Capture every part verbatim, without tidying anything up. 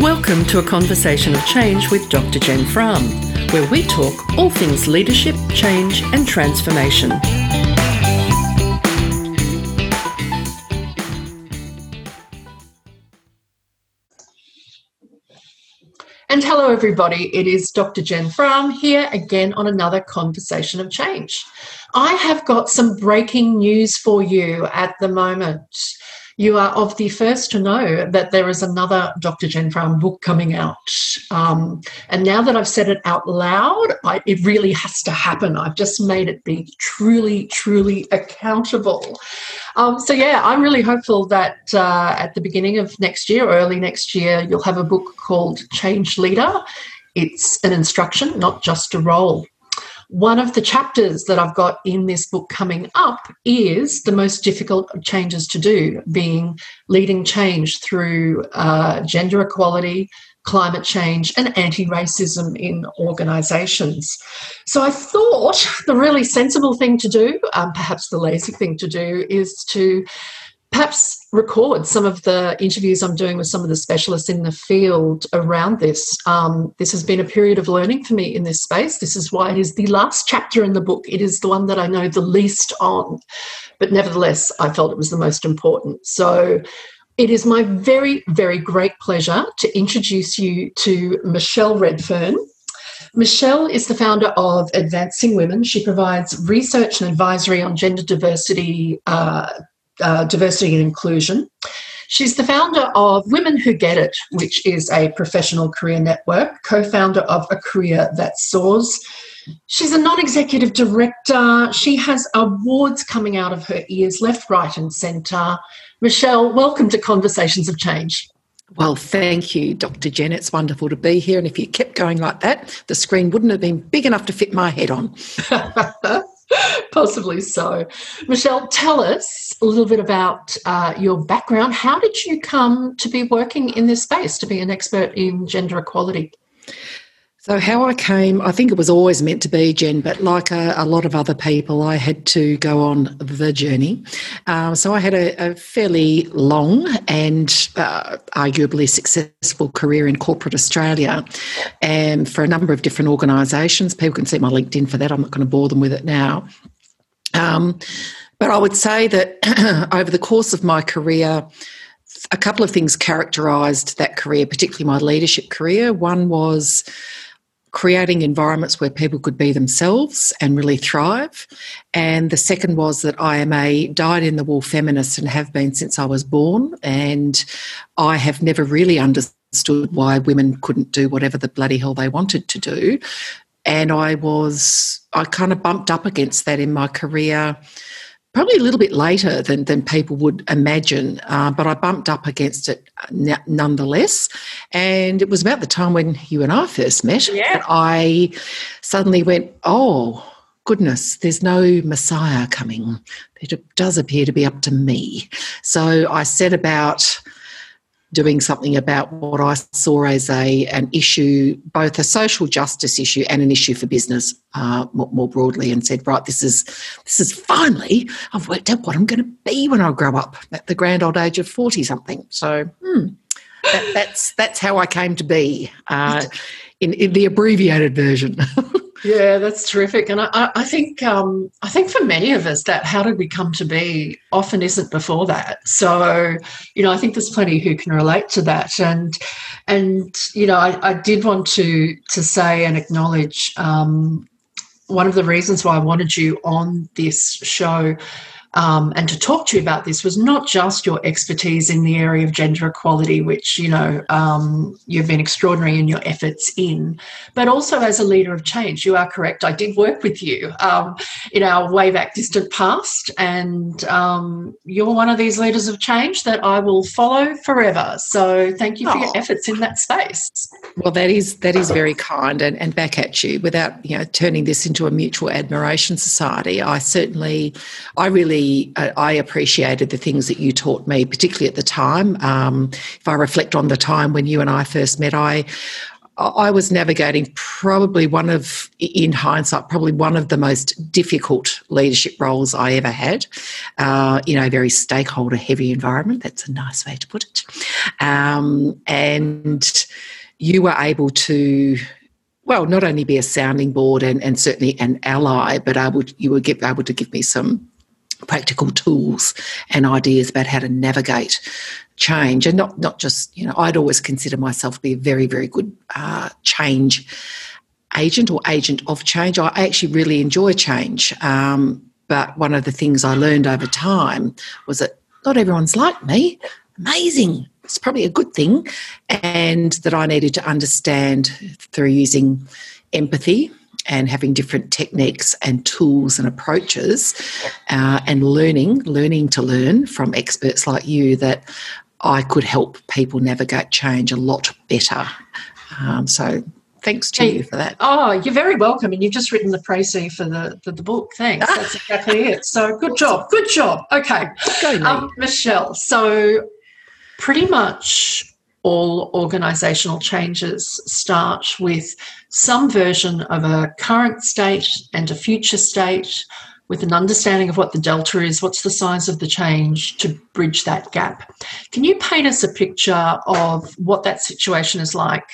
Welcome to A Conversation of Change with Doctor Jen Fram, where we talk all things leadership, change and transformation. And hello everybody, it is Doctor Jen Fram here again on another Conversation of Change. I have got some breaking news for you at the moment. You are of the first to know that there is another Doctor Jen Fram book coming out. Um, and now that I've said it out loud, I, it really has to happen. I've just made it be truly, truly accountable. Um, so, yeah, I'm really hopeful that uh, at the beginning of next year, early next year, you'll have a book called Change Leader. It's an instruction, not just a role. One of the chapters that I've got in this book coming up is the most difficult changes to do, being leading change through uh, gender equality, climate change and anti-racism in organisations. So I thought the really sensible thing to do, um, perhaps the lazy thing to do, is to perhaps record some of the interviews I'm doing with some of the specialists in the field around this. Um, this has been a period of learning for me in this space. This is why it is the last chapter in the book. It is the one that I know the least on, but nevertheless, I felt it was the most important. So it is my very, very great pleasure to introduce you to Michelle Redfern. Michelle is the founder of Advancing Women. She provides research and advisory on gender diversity, uh, Uh, diversity and inclusion. She's the founder of Women Who Get It, which is a professional career network, co-founder of A Career That Soars. She's a non-executive director. She has awards coming out of her ears, left, right and centre. Michelle, welcome to Conversations of Change. Well, thank you, Doctor Jen. It's wonderful to be here. And if you kept going like that, the screen wouldn't have been big enough to fit my head on. Possibly so. Michelle, tell us a little bit about uh, your background. How did you come to be working in this space, to be an expert in gender equality? So how I came, I think it was always meant to be, Jen, but like a, a lot of other people, I had to go on the journey. Um, so I had a, a fairly long and uh, arguably successful career in corporate Australia and for a number of different organisations. People can see my LinkedIn for that. I'm not going to bore them with it now. Um, but I would say that over the course of my career, a couple of things characterised that career, particularly my leadership career. One was creating environments where people could be themselves and really thrive. And the second was that I am a dyed-in-the-wool feminist and have been since I was born, and I have never really understood why women couldn't do whatever the bloody hell they wanted to do. And I was, I kind of bumped up against that in my career, probably a little bit later than, than people would imagine, uh, but I bumped up against it n- nonetheless. And it was about the time when you and I first met, yeah, that I suddenly went, oh, goodness, there's no Messiah coming. It does appear to be up to me. So I set about doing something about what I saw as a an issue, both a social justice issue and an issue for business uh, more, more broadly, and said, right, this is this is finally, I've worked out what I'm going to be when I grow up at the grand old age of forty-something. So hmm, that, that's that's how I came to be uh, in, in the abbreviated version. Yeah, that's terrific. And I, I think um, I think for many of us that how did we come to be often isn't before that. So, you know, I think there's plenty who can relate to that. And, and you know, I, I did want to to say and acknowledge um, one of the reasons why I wanted you on this show Um, and to talk to you about this was not just your expertise in the area of gender equality, which, you know, um, you've been extraordinary in your efforts in, but also as a leader of change. You are correct. I did work with you um, in our way back distant past, and um, you're one of these leaders of change that I will follow forever. So thank you for oh. your efforts in that space. Well, that is that is very kind, and, and back at you. Without, you know, turning this into a mutual admiration society, I certainly, I really I appreciated the things that you taught me, particularly at the time. Um, if I reflect on the time when you and I first met, I I was navigating probably one of, in hindsight, probably one of the most difficult leadership roles I ever had uh, in a very stakeholder-heavy environment. That's a nice way to put it. Um, and you were able to, well, not only be a sounding board and, and certainly an ally, but able to, you were able to give me some practical tools and ideas about how to navigate change, and not not just, you know, I'd always consider myself to be a very, very good uh, change agent or agent of change. I actually really enjoy change, um, but one of the things I learned over time was that not everyone's like me. Amazing. It's probably a good thing, and that I needed to understand through using empathy and having different techniques and tools and approaches uh, and learning, learning to learn from experts like you, that I could help people navigate change a lot better. Um, so thanks to hey, you for that. Oh, you're very welcome. And you've just written the précis for the, the, the book. Thanks. That's exactly it. So good job. Good job. Okay. Go, um, Michelle, so pretty much all organisational changes start with some version of a current state and a future state, with an understanding of what the delta is, what's the size of the change to bridge that gap. Can you paint us a picture of what that situation is like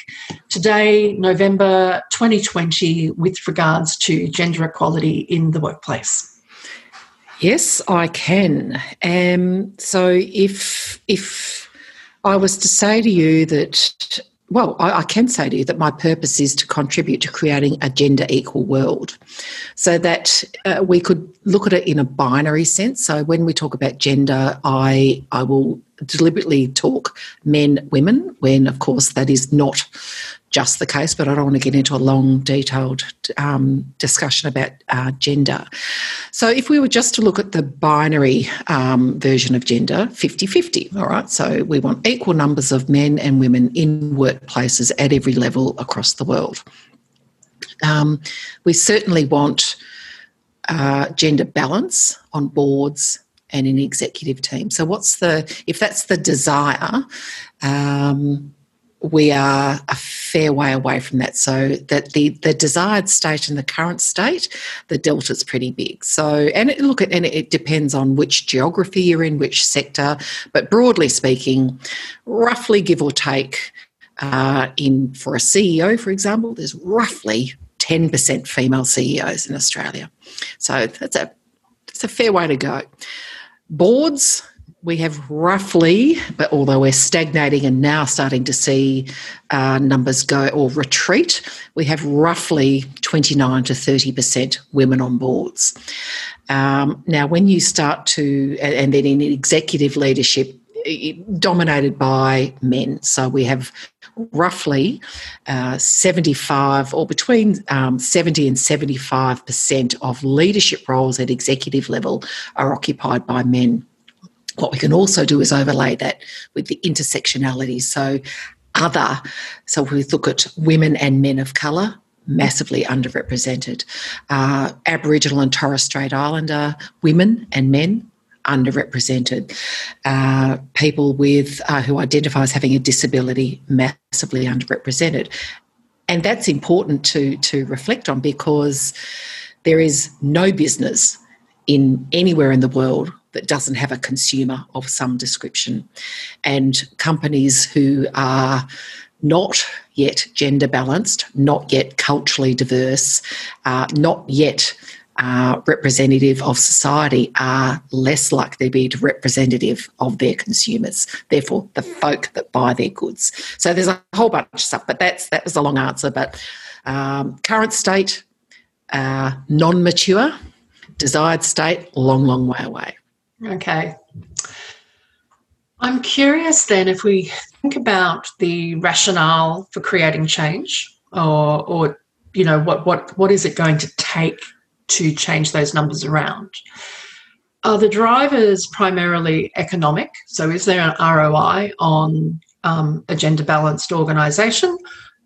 today, November twenty twenty, with regards to gender equality in the workplace? Yes, I can. Um, so if if... I was to say to you that, well, I, I can say to you that my purpose is to contribute to creating a gender equal world, so that uh, we could look at it in a binary sense. So when we talk about gender, I I will deliberately talk men, women, when of course that is not just the case, but I don't want to get into a long, detailed um, discussion about uh, gender. So if we were just to look at the binary um, version of gender, fifty-fifty, all right? So we want equal numbers of men and women in workplaces at every level across the world. Um, we certainly want uh, gender balance on boards and in executive teams. So what's the, if that's the desire, um, we are a fair way away from that. So that the, the desired state and the current state, the delta's pretty big. So, and it, look, and it depends on which geography you're in, which sector, but broadly speaking, roughly give or take, uh, in for a C E O, for example, there's roughly ten percent female C E Os in Australia. So that's a, that's a fair way to go. Boards, we have roughly, but although we're stagnating and now starting to see uh, numbers go or retreat, we have roughly twenty-nine to thirty percent women on boards. Um, now, when you start to, and, and then in executive leadership, it, dominated by men. So we have roughly uh, seventy-five or between um, seventy and seventy-five percent of leadership roles at executive level are occupied by men. What we can also do is overlay that with the intersectionality. So other, so if we look at women and men of colour, massively underrepresented. Uh, Aboriginal and Torres Strait Islander women and men, underrepresented. Uh, people with uh, who identify as having a disability, massively underrepresented. And that's important to, to reflect on, because there is no business in anywhere in the world that doesn't have a consumer of some description. And companies who are not yet gender balanced, not yet culturally diverse, uh, not yet uh, representative of society, are less likely to be representative of their consumers, therefore the folk that buy their goods. So there's a whole bunch of stuff, but that's that was a long answer. But um, current state, uh, non-mature, desired state, long, long way away. Okay. I'm curious then, if we think about the rationale for creating change, or, or you know, what, what, what is it going to take to change those numbers around? Are the drivers primarily economic? So is there an R O I on um, a gender-balanced organisation?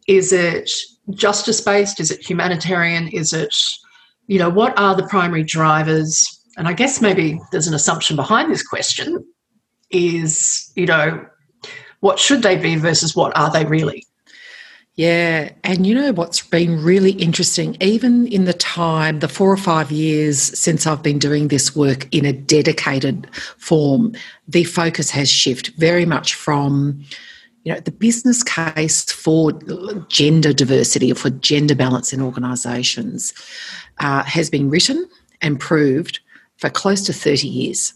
Is it justice-based? Is it humanitarian? Is it, you know, what are the primary drivers? And I guess maybe there's an assumption behind this question is, you know, what should they be versus what are they really? Yeah. And you know what's been really interesting, even in the time, the four or five years since I've been doing this work in a dedicated form, the focus has shifted very much from, you know, the business case for gender diversity or for gender balance in organisations uh, has been written and proved for close to thirty years.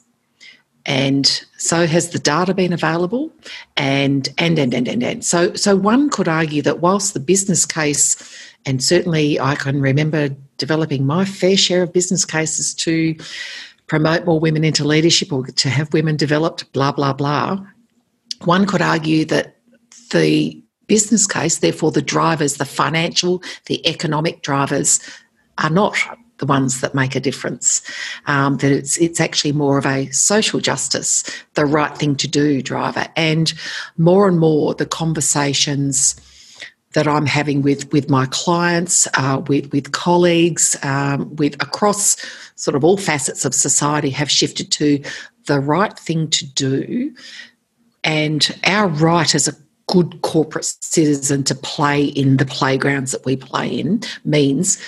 And so has the data been available, and and and and and and so so one could argue that whilst the business case, and certainly I can remember developing my fair share of business cases to promote more women into leadership or to have women developed, blah blah blah. One could argue that the business case, therefore the drivers, the financial, the economic drivers, are not the ones that make a difference, um, that it's it's actually more of a social justice, the right thing to do driver. And more and more the conversations that I'm having with with my clients, uh, with, with colleagues, um, with across sort of all facets of society have shifted to the right thing to do and our right as a good corporate citizen to play in the playgrounds that we play in means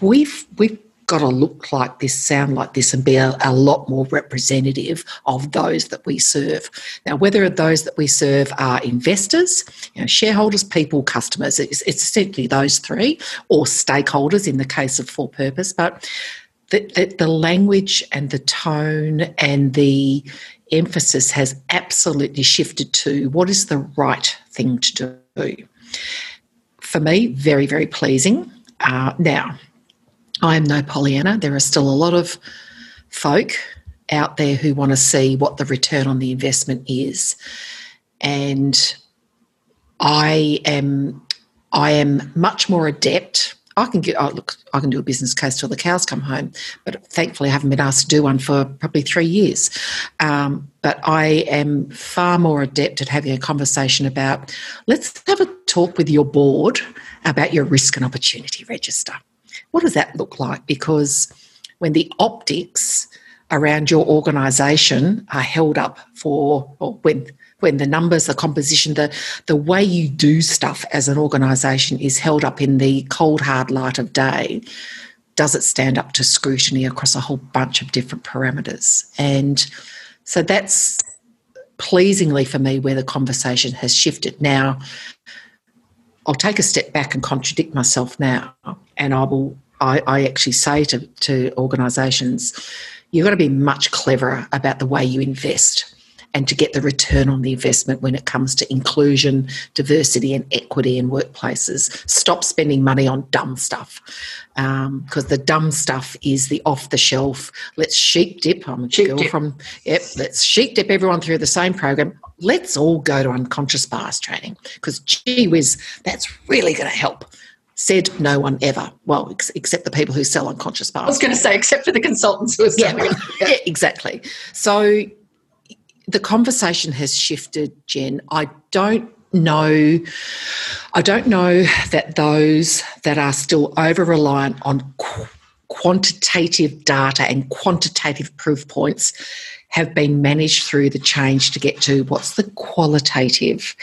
we've we've got to look like this, sound like this, and be a, a lot more representative of those that we serve. Now, whether those that we serve are investors, you know, shareholders, people, customers, it's, it's essentially those three, or stakeholders in the case of for purpose, but the, the, the language and the tone and the emphasis has absolutely shifted to what is the right thing to do. For me, very, very pleasing. Uh, now, I am no Pollyanna. There are still a lot of folk out there who want to see what the return on the investment is. And I am I am much more adept. I can get, oh, look, I can do a business case till the cows come home, but thankfully I haven't been asked to do one for probably three years. Um, but I am far more adept at having a conversation about, let's have a talk with your board about your risk and opportunity register. What does that look like? Because when the optics around your organisation are held up for, or when when the numbers, the composition, the, the way you do stuff as an organisation is held up in the cold, hard light of day, does it stand up to scrutiny across a whole bunch of different parameters? And so that's pleasingly for me where the conversation has shifted. Now, I'll take a step back and contradict myself now, and I will. I, I actually say to, to organisations, you've got to be much cleverer about the way you invest and to get the return on the investment when it comes to inclusion, diversity and equity in workplaces. Stop spending money on dumb stuff, um, because the dumb stuff is the off-the-shelf, let's sheep dip. I'm a sheep girl dip. From, yep, let's sheep dip everyone through the same program. Let's all go to unconscious bias training because, gee whiz, that's really going to help. Said no one ever. Well, ex- except the people who sell unconscious bias. I was going to say, except for the consultants who are selling it. Yeah. Yeah, exactly. So the conversation has shifted, Jen. I don't know. I don't know that those that are still over-reliant on qu- quantitative data and quantitative proof points have been managed through the change to get to what's the qualitative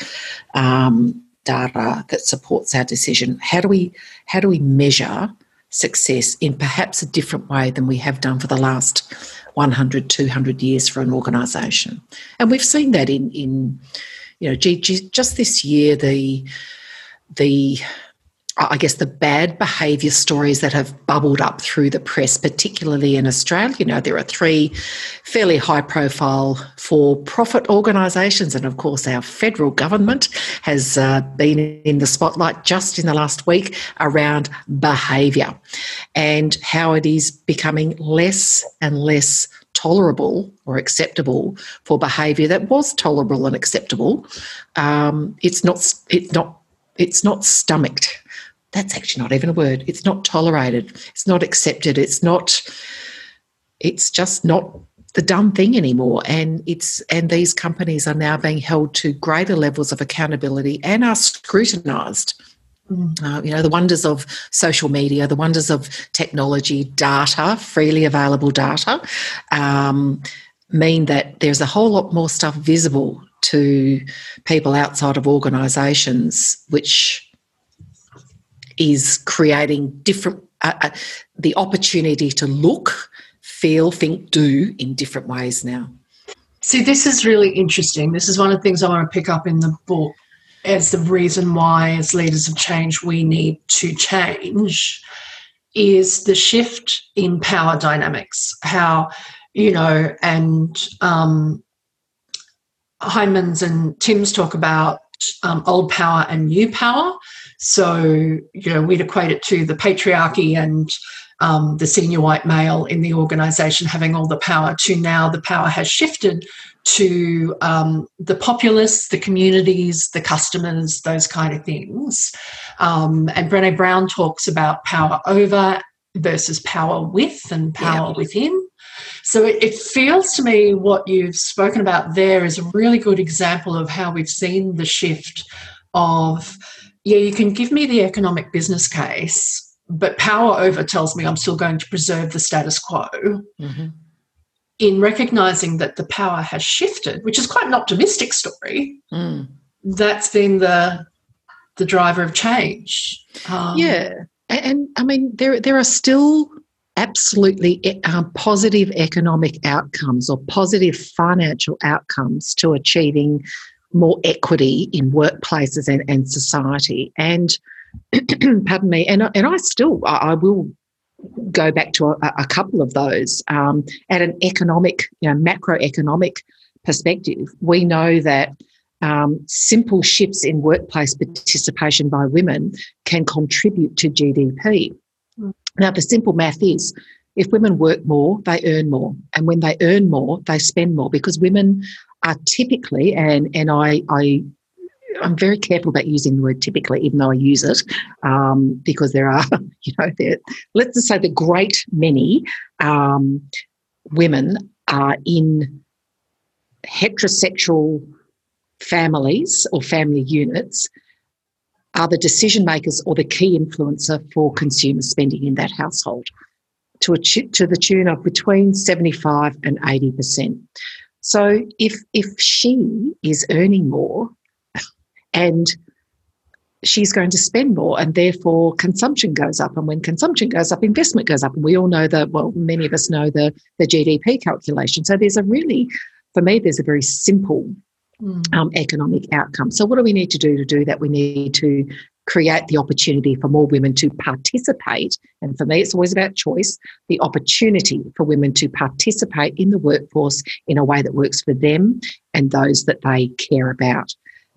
um data that supports our decision. How do we how do we measure success in perhaps a different way than we have done for the last one hundred, two hundred years for an organisation? And we've seen that in, in you know, just this year, the the I guess the bad behaviour stories that have bubbled up through the press, particularly in Australia. You know, there are three fairly high-profile for-profit organisations, and of course our federal government has uh, been in the spotlight just in the last week around behaviour and how it is becoming less and less tolerable or acceptable for behaviour that was tolerable and acceptable. Um, it's not. It's not. It's not stomached. That's actually not even a word. It's not tolerated. It's not accepted. It's not, it's just not the done thing anymore. And it's, and these companies are now being held to greater levels of accountability and are scrutinised. Mm. Uh, you know, the wonders of social media, the wonders of technology, data, freely available data, um, mean that there's a whole lot more stuff visible to people outside of organisations, which is creating different, uh, uh, the opportunity to look, feel, think, do in different ways now. See, this is really interesting. This is one of the things I want to pick up in the book as the reason why, as leaders of change, we need to change, is the shift in power dynamics. How, you know, and um, Hyman's and Tim's talk about um, old power and new power. So, you know, we'd equate it to the patriarchy and um, the senior white male in the organisation having all the power, to now the power has shifted to um, the populace, the communities, the customers, those kind of things. Um, and Brené Brown talks about power over versus power with and power yeah. within. So it, it feels to me what you've spoken about there is a really good example of how we've seen the shift of, yeah, you can give me the economic business case, but power over tells me I'm still going to preserve the status quo. Mm-hmm. In recognising that the power has shifted, which is quite an optimistic story, mm. that's been the the driver of change. Um, yeah, and, and I mean there there are still absolutely uh, positive economic outcomes or positive financial outcomes to achieving more equity in workplaces and, and society. And pardon me, and and I still I, I will. go back to a, a couple of those. Um, at an economic, you know, macroeconomic perspective, we know that um, simple shifts in workplace participation by women can contribute to G D P. Mm. Now, the simple math is if women work more, they earn more. And when they earn more, they spend more, because women are typically, and, and I, I I'm very careful about using the word typically, even though I use it, um, because there are, you know, there, let's just say the great many um, women are in heterosexual families or family units, are the decision makers or the key influencer for consumer spending in that household to, a, to the tune of between seventy-five and eighty percent. So if if she is earning more, and she's going to spend more, and therefore consumption goes up. And when consumption goes up, investment goes up. And we all know that, well, many of us know the, the G D P calculation. So there's a really, for me, there's a very simple mm. um, economic outcome. So what do we need to do to do that? We need to create the opportunity for more women to participate. And for me, it's always about choice, the opportunity for women to participate in the workforce in a way that works for them and those that they care about.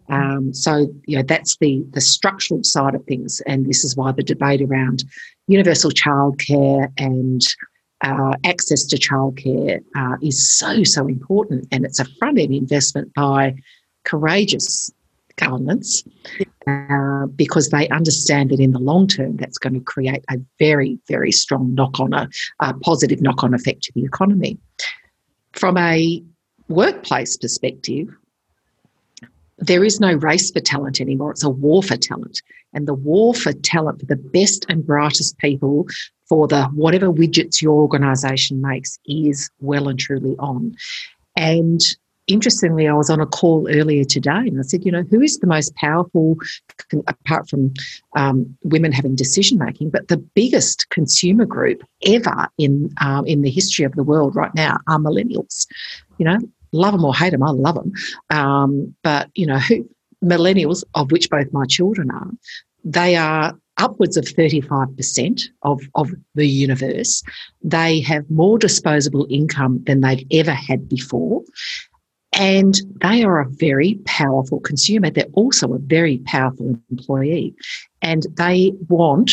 Um, so, you know, that's the, the structural side of things, and this is why the debate around universal childcare and uh, access to childcare uh, is so, so important, and it's a front-end investment by courageous governments uh, because they understand that in the long term that's going to create a very, very strong knock-on, a, a positive knock-on effect to the economy. From a workplace perspective, there is no race for talent anymore. It's a war for talent. And the war for talent for the best and brightest people for the whatever widgets your organisation makes is well and truly on. And interestingly, I was on a call earlier today and I said, you know, who is the most powerful, apart from um, women having decision making, but the biggest consumer group ever in, um, in the history of the world right now are millennials, you know. Love them or hate them, I love them. Um, but, you know, who, millennials, of which both my children are, they are upwards of thirty-five percent of, of the universe. They have more disposable income than they've ever had before. And they are a very powerful consumer. They're also a very powerful employee. And they want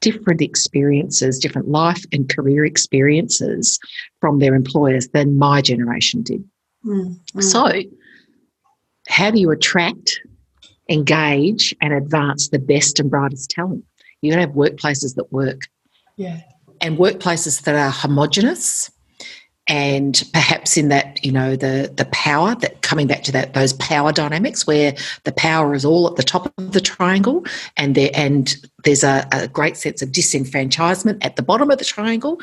different experiences, different life and career experiences from their employers than my generation did. Mm-hmm. So how do you attract, engage and advance the best and brightest talent? You're going to have workplaces that work. Yeah. And workplaces that are homogenous and perhaps in that, you know, the the power, that coming back to that, those power dynamics where the power is all at the top of the triangle and there and there's a, a great sense of disenfranchisement at the bottom of the triangle.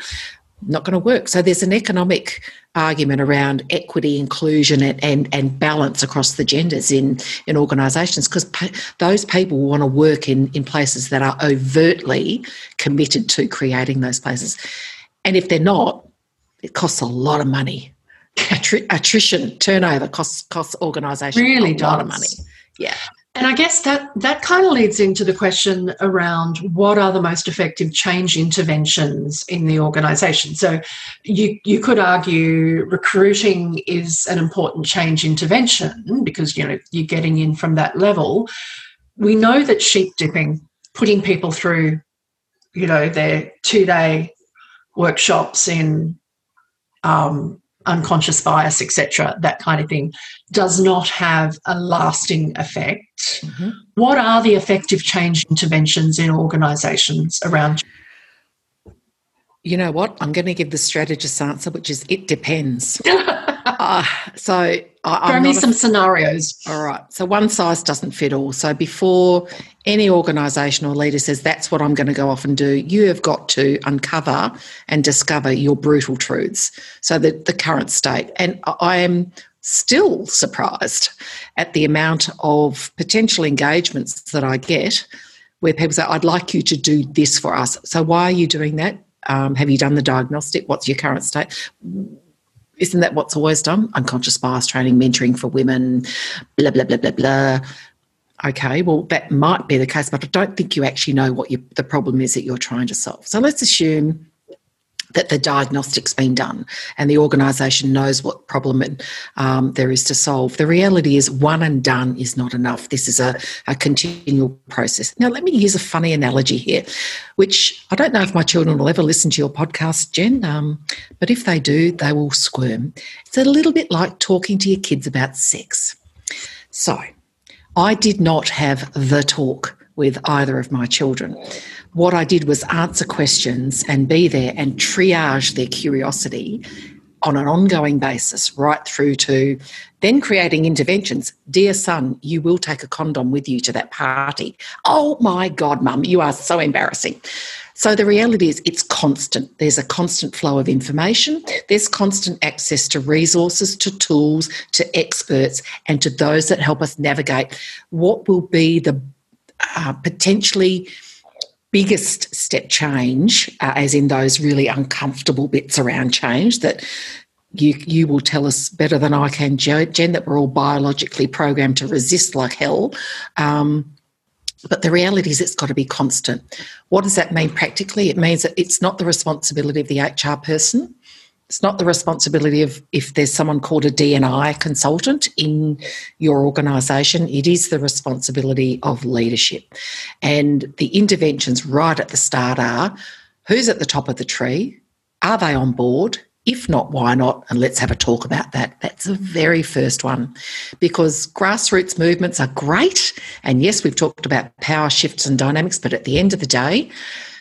not going to work. So there's an economic argument around equity, inclusion and, and, and balance across the genders in, in organisations, because p- those people want to work in, in places that are overtly committed to creating those places. And if they're not, it costs a lot of money. Attr- attrition, turnover costs, costs organisations really a does. lot of money. Yeah. And I guess that, that kind of leads into the question around what are the most effective change interventions in the organisation. So you, you could argue recruiting is an important change intervention because, you know, you're getting in from that level. We know that sheep dipping, putting people through, you know, their two-day workshops in um unconscious bias, et cetera, that kind of thing, does not have a lasting effect. Mm-hmm. What are the effective change interventions in organisations around? You know what? I'm going to give the strategist answer, which is it depends. uh, so I, I'm Throw me some a, scenarios. All right. So one size doesn't fit all. So before any organisational leader says that's what I'm going to go off and do, you have got to uncover and discover your brutal truths. So the, the current state. And I am still surprised at the amount of potential engagements that I get where people say, I'd like you to do this for us. So why are you doing that? Um, have you done the diagnostic? What's your current state? Isn't that what's always done? Unconscious bias training, mentoring for women, blah, blah, blah, blah, blah. Okay, well, that might be the case, but I don't think you actually know what you, the problem is that you're trying to solve. So let's assume that the diagnostic's been done and the organisation knows what problem um, there is to solve. The reality is one and done is not enough. This is a, a continual process. Now, let me use a funny analogy here, which I don't know if my children will ever listen to your podcast, Jen, um, but if they do, they will squirm. It's a little bit like talking to your kids about sex. So I did not have the talk with either of my children. What I did was answer questions and be there and triage their curiosity on an ongoing basis, right through to then creating interventions. Dear son, you will take a condom with you to that party. Oh my God, Mum, you are so embarrassing. So the reality is it's constant. There's a constant flow of information. There's constant access to resources, to tools, to experts, and to those that help us navigate what will be the Uh, potentially biggest step change, uh, as in those really uncomfortable bits around change that you you will tell us better than I can, Jen, that we're all biologically programmed to resist like hell. Um, but the reality is it's got to be constant. What does that mean practically? It means that it's not the responsibility of the H R person. It's not the responsibility of if there's someone called a D and I consultant in your organisation. It is the responsibility of leadership. And the interventions right at the start are, who's at the top of the tree? Are they on board? If not, why not? And let's have a talk about that. That's the very first one, because grassroots movements are great. And yes, we've talked about power shifts and dynamics, but at the end of the day,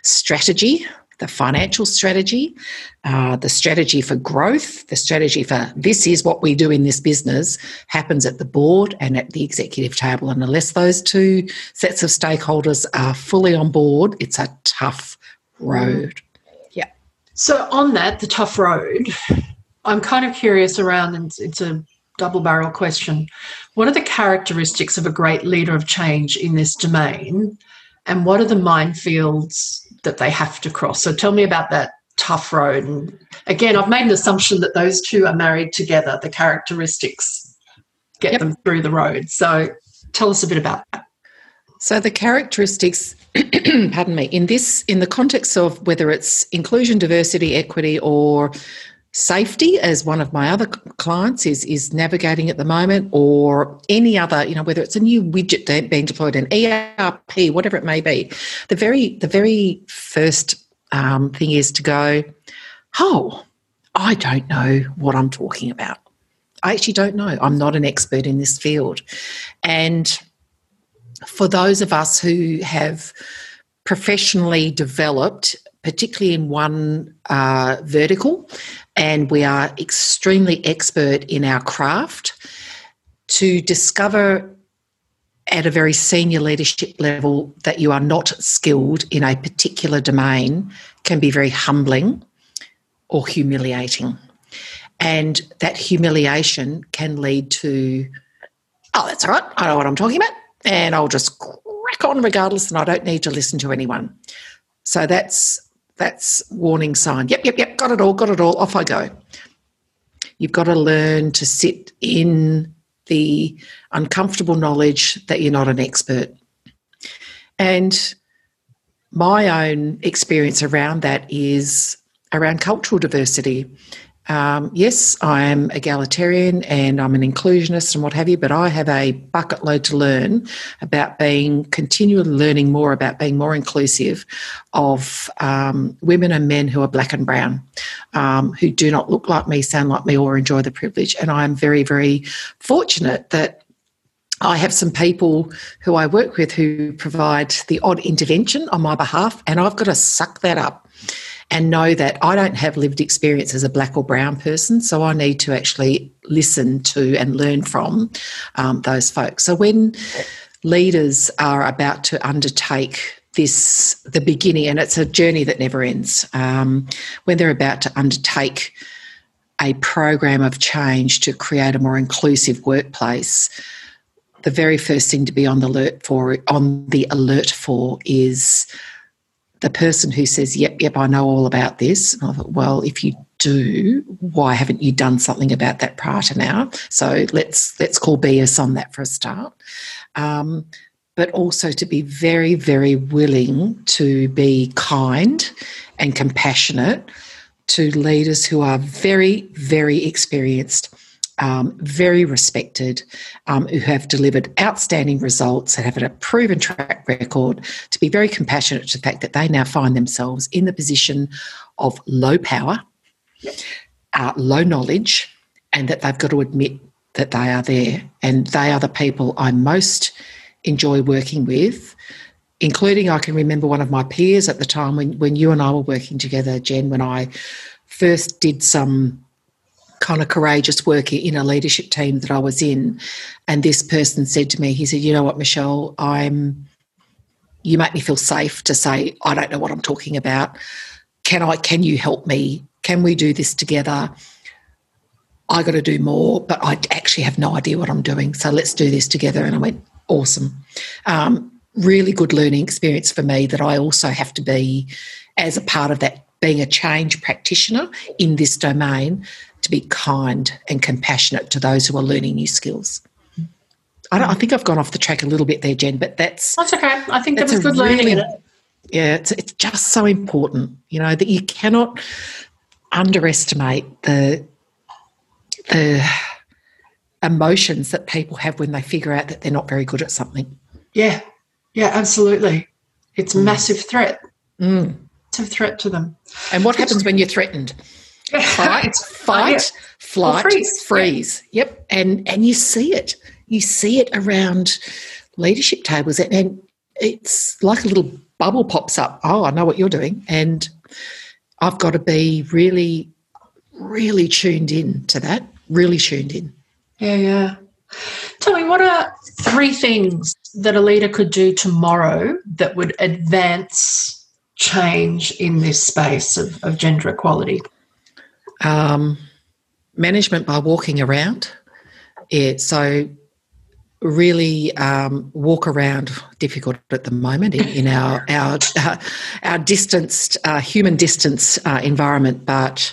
strategy, the financial strategy, uh, the strategy for growth, the strategy for this is what we do in this business happens at the board and at the executive table. And unless those two sets of stakeholders are fully on board, it's a tough road. Yeah. So on that, the tough road, I'm kind of curious around, and it's a double-barrel question, what are the characteristics of a great leader of change in this domain? And what are the minefields that they have to cross? So tell me about that tough road. And again, I've made an assumption that those two are married together. The characteristics get yep. them through the road. So tell us a bit about that. So the characteristics, pardon me, in this, in the context of whether it's inclusion, diversity, equity, or safety, as one of my other clients is is navigating at the moment, or any other, you know, whether it's a new widget being deployed, an E R P, whatever it may be, the very the very first um, thing is to go, oh, I don't know what I'm talking about. I actually don't know. I'm not an expert in this field. And for those of us who have professionally developed, particularly in one uh, vertical, and we are extremely expert in our craft, to discover at a very senior leadership level that you are not skilled in a particular domain can be very humbling, or humiliating. And that humiliation can lead to, oh, that's all right, I know what I'm talking about, and I'll just crack on regardless and I don't need to listen to anyone. So that's that's warning sign. Yep, yep, yep, got it all, got it all, off I go. You've got to learn to sit in the uncomfortable knowledge that you're not an expert. And my own experience around that is around cultural diversity. Um, yes, I am egalitarian and I'm an inclusionist and what have you, but I have a bucket load to learn about being, continually learning more about being more inclusive of um, women and men who are black and brown, um, who do not look like me, sound like me, or enjoy the privilege. And I'm very, very fortunate that I have some people who I work with who provide the odd intervention on my behalf, and I've got to suck that up and know that I don't have lived experience as a black or brown person, so I need to actually listen to and learn from um, those folks. So when leaders are about to undertake this, the beginning, and it's a journey that never ends, um, when they're about to undertake a program of change to create a more inclusive workplace, the very first thing to be on the alert for, on the alert for is the person who says, yep, yep, I know all about this. And I thought, well, if you do, why haven't you done something about that prior to now? So let's let's call B S on that for a start. Um, but also to be very, very willing to be kind and compassionate to leaders who are very, very experienced, Um, very respected, um, who have delivered outstanding results and have a proven track record, to be very compassionate to the fact that they now find themselves in the position of low power, uh, low knowledge, and that they've got to admit that they are there. And they are the people I most enjoy working with, including, I can remember one of my peers at the time when, when you and I were working together, Jen, when I first did some kind of courageous work in a leadership team that I was in, and this person said to me, he said, you know what, Michelle, I'm, you make me feel safe to say, I don't know what I'm talking about. Can I, can you help me? Can we do this together? I got to do more, but I actually have no idea what I'm doing. So let's do this together. And I went, awesome. Um, really good learning experience for me that I also have to be, as a part of that, being a change practitioner in this domain, to be kind and compassionate to those who are learning new skills. I, don't, I think I've gone off the track a little bit there, Jen, but that's... That's okay. I think that was good learning in it. Yeah, it's, it's just so important, you know, that you cannot underestimate the the emotions that people have when they figure out that they're not very good at something. Yeah, yeah, absolutely. It's mm. a massive threat. Mm. It's a threat to them. And what happens when you're threatened? Fight, fight, oh, yeah. flight, freeze. freeze. Yeah. Yep. And and you see it. You see it around leadership tables, and, and it's like a little bubble pops up. Oh, I know what you're doing. And I've got to be really, really tuned in to that. Really tuned in. Yeah, yeah. Tell me, what are three things that a leader could do tomorrow that would advance change in this space of, of gender equality? Um, management by walking around. Yeah, so really um, walk around, difficult at the moment in, in our our uh, our distanced uh, human distance uh, environment, but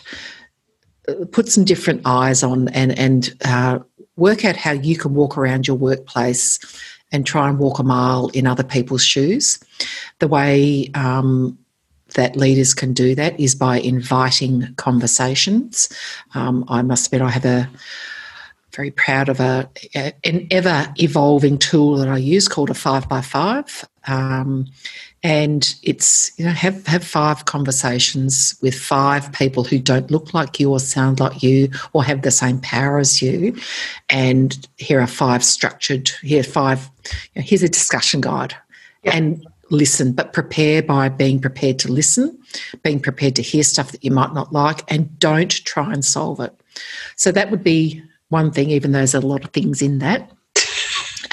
put some different eyes on and and uh, work out how you can walk around your workplace and try and walk a mile in other people's shoes. The way um, that leaders can do that is by inviting conversations. Um, I must admit, I have a very proud of a, a an ever evolving tool that I use called a five by five, um, and it's, you know, have have five conversations with five people who don't look like you or sound like you or have the same power as you, and here are five structured. Here are five. You know, here's a discussion guide, yeah. and. Listen, but prepare by being prepared to listen, being prepared to hear stuff that you might not like, and don't try and solve it. So that would be one thing, even though there's a lot of things in that.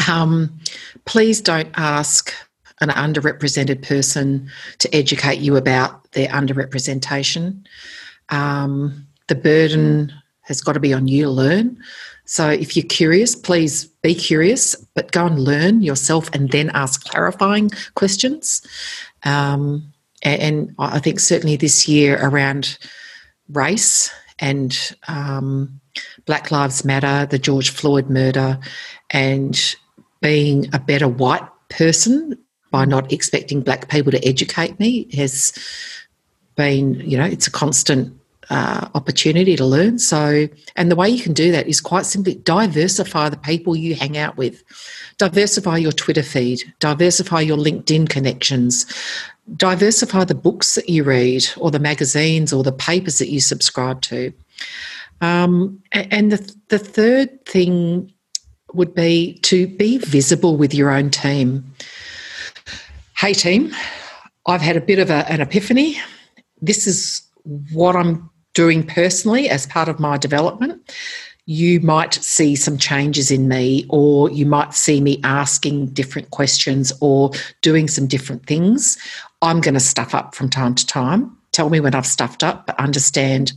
Um, please don't ask an underrepresented person to educate you about their underrepresentation. Um, the burden has got to be on you to learn. So if you're curious, please be curious, but go and learn yourself and then ask clarifying questions. Um, and I think certainly this year around race and um, Black Lives Matter, the George Floyd murder, and being a better white person by not expecting black people to educate me has been, you know, it's a constant Uh, opportunity to learn. So, and the way you can do that is quite simply diversify the people you hang out with, diversify your Twitter feed, diversify your LinkedIn connections, diversify the books that you read or the magazines or the papers that you subscribe to. Um, and the, the third thing would be to be visible with your own team. Hey team, I've had a bit of a, an epiphany. This is what I'm doing personally as part of my development. You might see some changes in me, or you might see me asking different questions or doing some different things. I'm going to stuff up from time to time. Tell me when I've stuffed up, but understand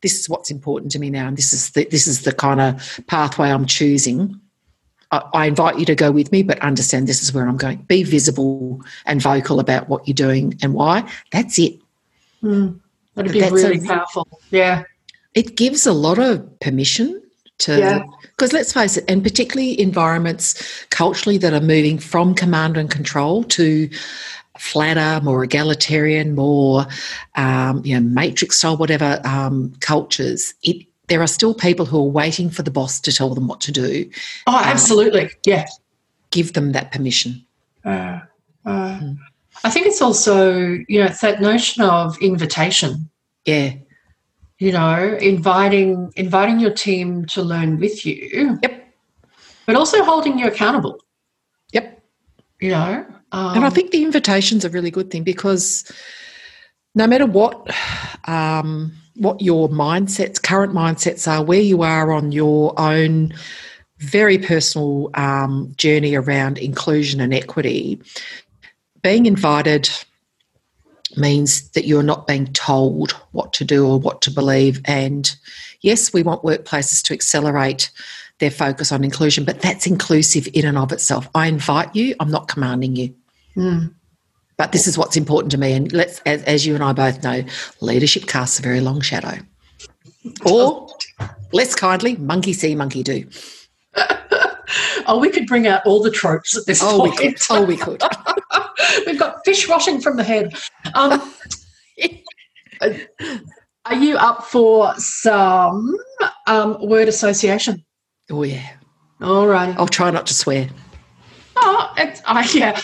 this is what's important to me now, and this is the, this is the kind of pathway I'm choosing. I, I invite you to go with me, but understand this is where I'm going. Be visible and vocal about what you're doing and why. That's it. Mm. That'd be really powerful. Yeah. It gives a lot of permission to, because yeah. let's face it, and particularly environments culturally that are moving from command and control to flatter, more egalitarian, more um, you know, matrix style, whatever um, cultures, it, there are still people who are waiting for the boss to tell them what to do. Oh, absolutely. Um, yeah. Give them that permission. Uh, uh. Mm-hmm. I think it's also, you know, it's that notion of invitation. Yeah. You know, inviting inviting your team to learn with you. Yep. But also holding you accountable. Yep. You know. Um, and I think the invitation's a really good thing, because no matter what um, what your mindsets, current mindsets are, where you are on your own very personal um, journey around inclusion and equity, being invited means that you're not being told what to do or what to believe. And yes, we want workplaces to accelerate their focus on inclusion, but that's inclusive in and of itself. I invite you, I'm not commanding you. Mm. But this is what's important to me. And let's, as, as you and I both know, leadership casts a very long shadow. Or, less kindly, monkey see, monkey do. Oh, we could bring out all the tropes at this oh, point. We could. Oh, we could. We've got fish rotting from the head. Um, are you up for some um, word association? Oh, yeah. All right. I'll try not to swear. Oh, it's, I, yeah.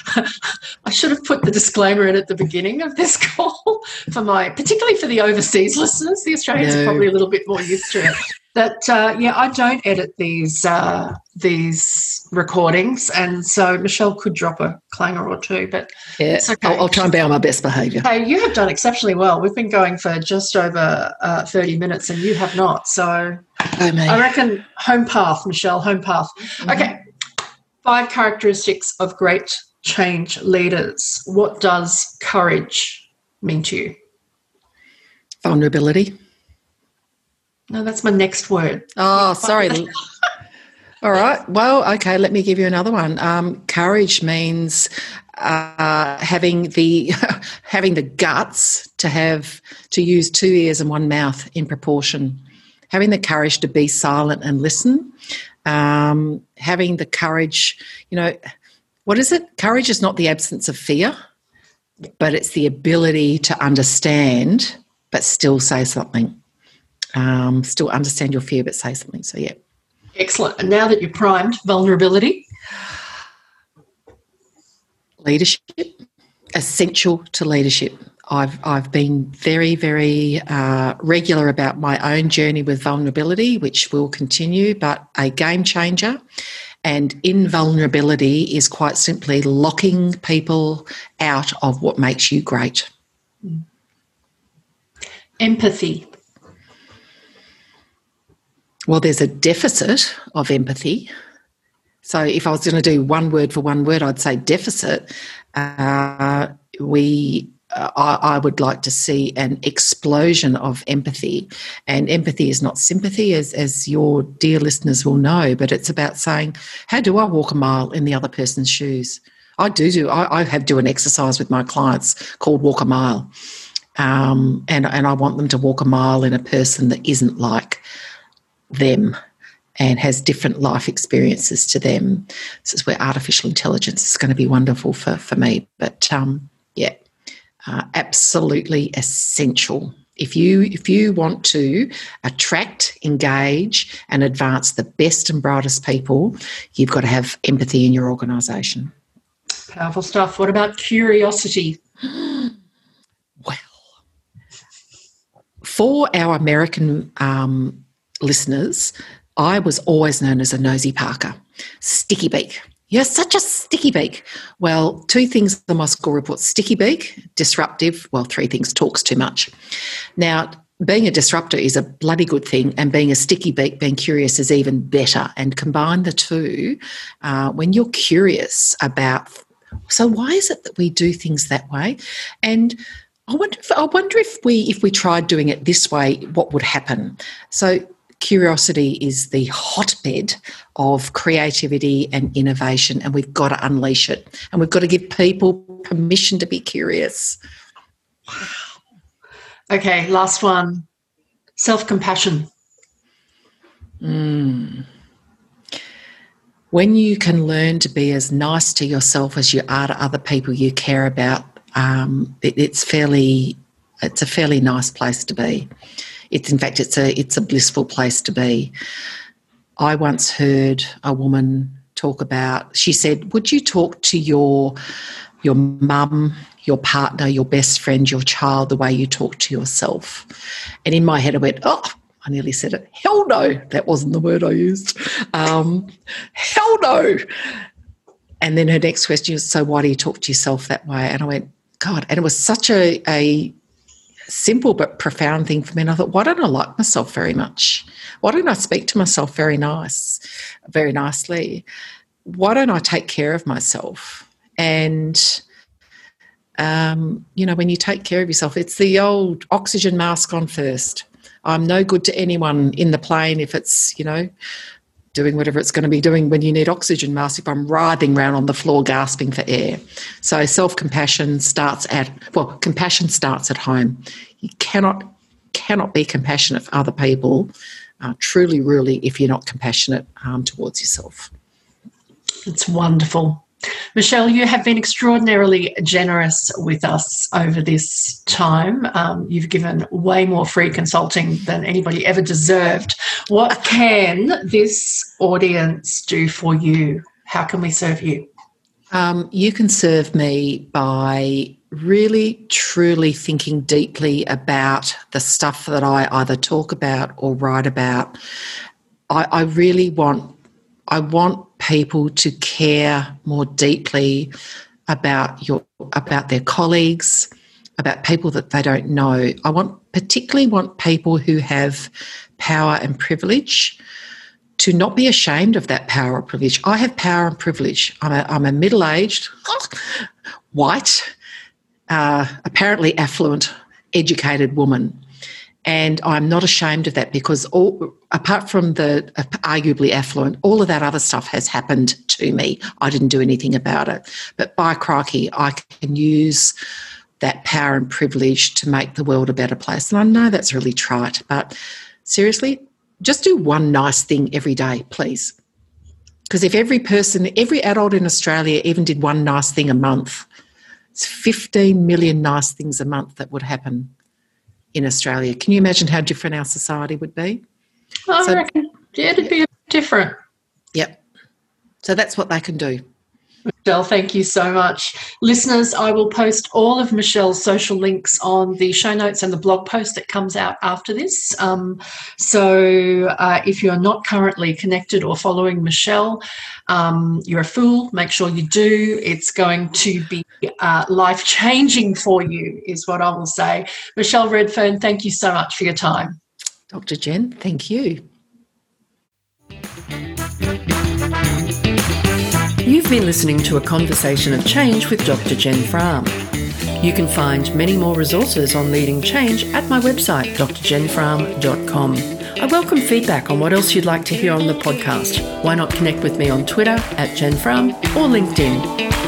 I should have put the disclaimer in at the beginning of this call for my, particularly for the overseas listeners. The Australians no. are probably a little bit more used to it. That uh, yeah, I don't edit these uh, these recordings, and so Michelle could drop a clanger or two, but yeah, it's okay. I'll, I'll try and be on my best behaviour. Hey, you have done exceptionally well. We've been going for just over uh, thirty minutes, and you have not. So oh, I reckon home path, Michelle, home path. Mm-hmm. Okay, five characteristics of great change leaders. What does courage mean to you? Vulnerability. No, that's my next word. Oh, sorry. All right. Well, okay, let me give you another one. Um, courage means uh, having the having the guts to have to use two ears and one mouth in proportion, having the courage to be silent and listen, um, having the courage, you know, what is it? Courage is not the absence of fear, but it's the ability to understand but still say something. Um, still understand your fear but say something, so yeah. Excellent. And now that you're primed, vulnerability? Leadership, essential to leadership. I've I've been very, very uh, regular about my own journey with vulnerability, which will continue, but a game changer. And invulnerability is quite simply locking people out of what makes you great. Mm. Empathy. Well, there's a deficit of empathy. So if I was going to do one word for one word, I'd say deficit. Uh, we I, I would like to see an explosion of empathy. And empathy is not sympathy, as, as your dear listeners will know, but it's about saying, how do I walk a mile in the other person's shoes? I do do. I, I have do an exercise with my clients called Walk a Mile. Um, and, and I want them to walk a mile in a person that isn't like them and has different life experiences to them. This is where artificial intelligence is going to be wonderful for, for me. But, um, yeah, uh, absolutely essential. If you if you want to attract, engage and advance the best and brightest people, you've got to have empathy in your organisation. Powerful stuff. What about curiosity? Well, for our American um, listeners, I was always known as a nosy Parker. Sticky beak. You're such a sticky beak. Well, two things on my school report. Sticky beak, disruptive. Well, three things. Talks too much. Now, being a disruptor is a bloody good thing, and being a sticky beak, being curious, is even better. And combine the two, uh, when you're curious about, so why is it that we do things that way? And I wonder if, I wonder if we if we tried doing it this way, what would happen? So curiosity is the hotbed of creativity and innovation, and we've got to unleash it, and we've got to give people permission to be curious. Wow. Okay, last one, self-compassion. Mm. When you can learn to be as nice to yourself as you are to other people you care about, um, it, it's fairly, it's a fairly nice place to be. It's in fact, it's a it's a blissful place to be. I once heard a woman talk about, she said, would you talk to your your mum, your partner, your best friend, your child, the way you talk to yourself? And in my head I went, oh, I nearly said it. Hell no. That wasn't the word I used. Um, hell no. And then her next question was, so why do you talk to yourself that way? And I went, God. And it was such a, a simple but profound thing for me. And I thought, why don't I like myself very much? Why don't I speak to myself very nice, very nicely? Why don't I take care of myself? And um, you know, when you take care of yourself, it's the old oxygen mask on first. I'm no good to anyone in the plane if it's, you know, doing whatever it's going to be doing when you need oxygen mask, if I'm writhing around on the floor gasping for air. So self-compassion starts at, well, compassion starts at home. You cannot cannot be compassionate for other people, uh, truly, really, if you're not compassionate um, towards yourself. It's wonderful. Michelle, you have been extraordinarily generous with us over this time. Um, you've given way more free consulting than anybody ever deserved. What can this audience do for you? How can we serve you? Um, you can serve me by really, truly thinking deeply about the stuff that I either talk about or write about. I, I really want I want people to care more deeply about your about their colleagues, about people that they don't know. I want particularly want people who have power and privilege to not be ashamed of that power and privilege. I have power and privilege. I'm a, I'm a middle-aged, white, uh, apparently affluent, educated woman. And I'm not ashamed of that because all, apart from the arguably affluent, all of that other stuff has happened to me. I didn't do anything about it. But by crikey, I can use that power and privilege to make the world a better place. And I know that's really trite, but seriously, just do one nice thing every day, please. Because if every person, every adult in Australia even did one nice thing a month, it's fifteen million nice things a month that would happen in Australia. Can you imagine how different our society would be? I so, reckon, yeah, it'd be different. Yep. So that's what they can do. Michelle, thank you so much. Listeners, I will post all of Michelle's social links on the show notes and the blog post that comes out after this. Um, so uh, if you're not currently connected or following Michelle, um, you're a fool. Make sure you do. It's going to be uh, life-changing for you is what I will say. Michelle Redfern, thank you so much for your time. Doctor Jen, thank you. You've been listening to A Conversation of Change with Doctor Jen Fram. You can find many more resources on leading change at my website, d r jen fram dot com. I welcome feedback on what else you'd like to hear on the podcast. Why not connect with me on Twitter at Jen Fram or LinkedIn.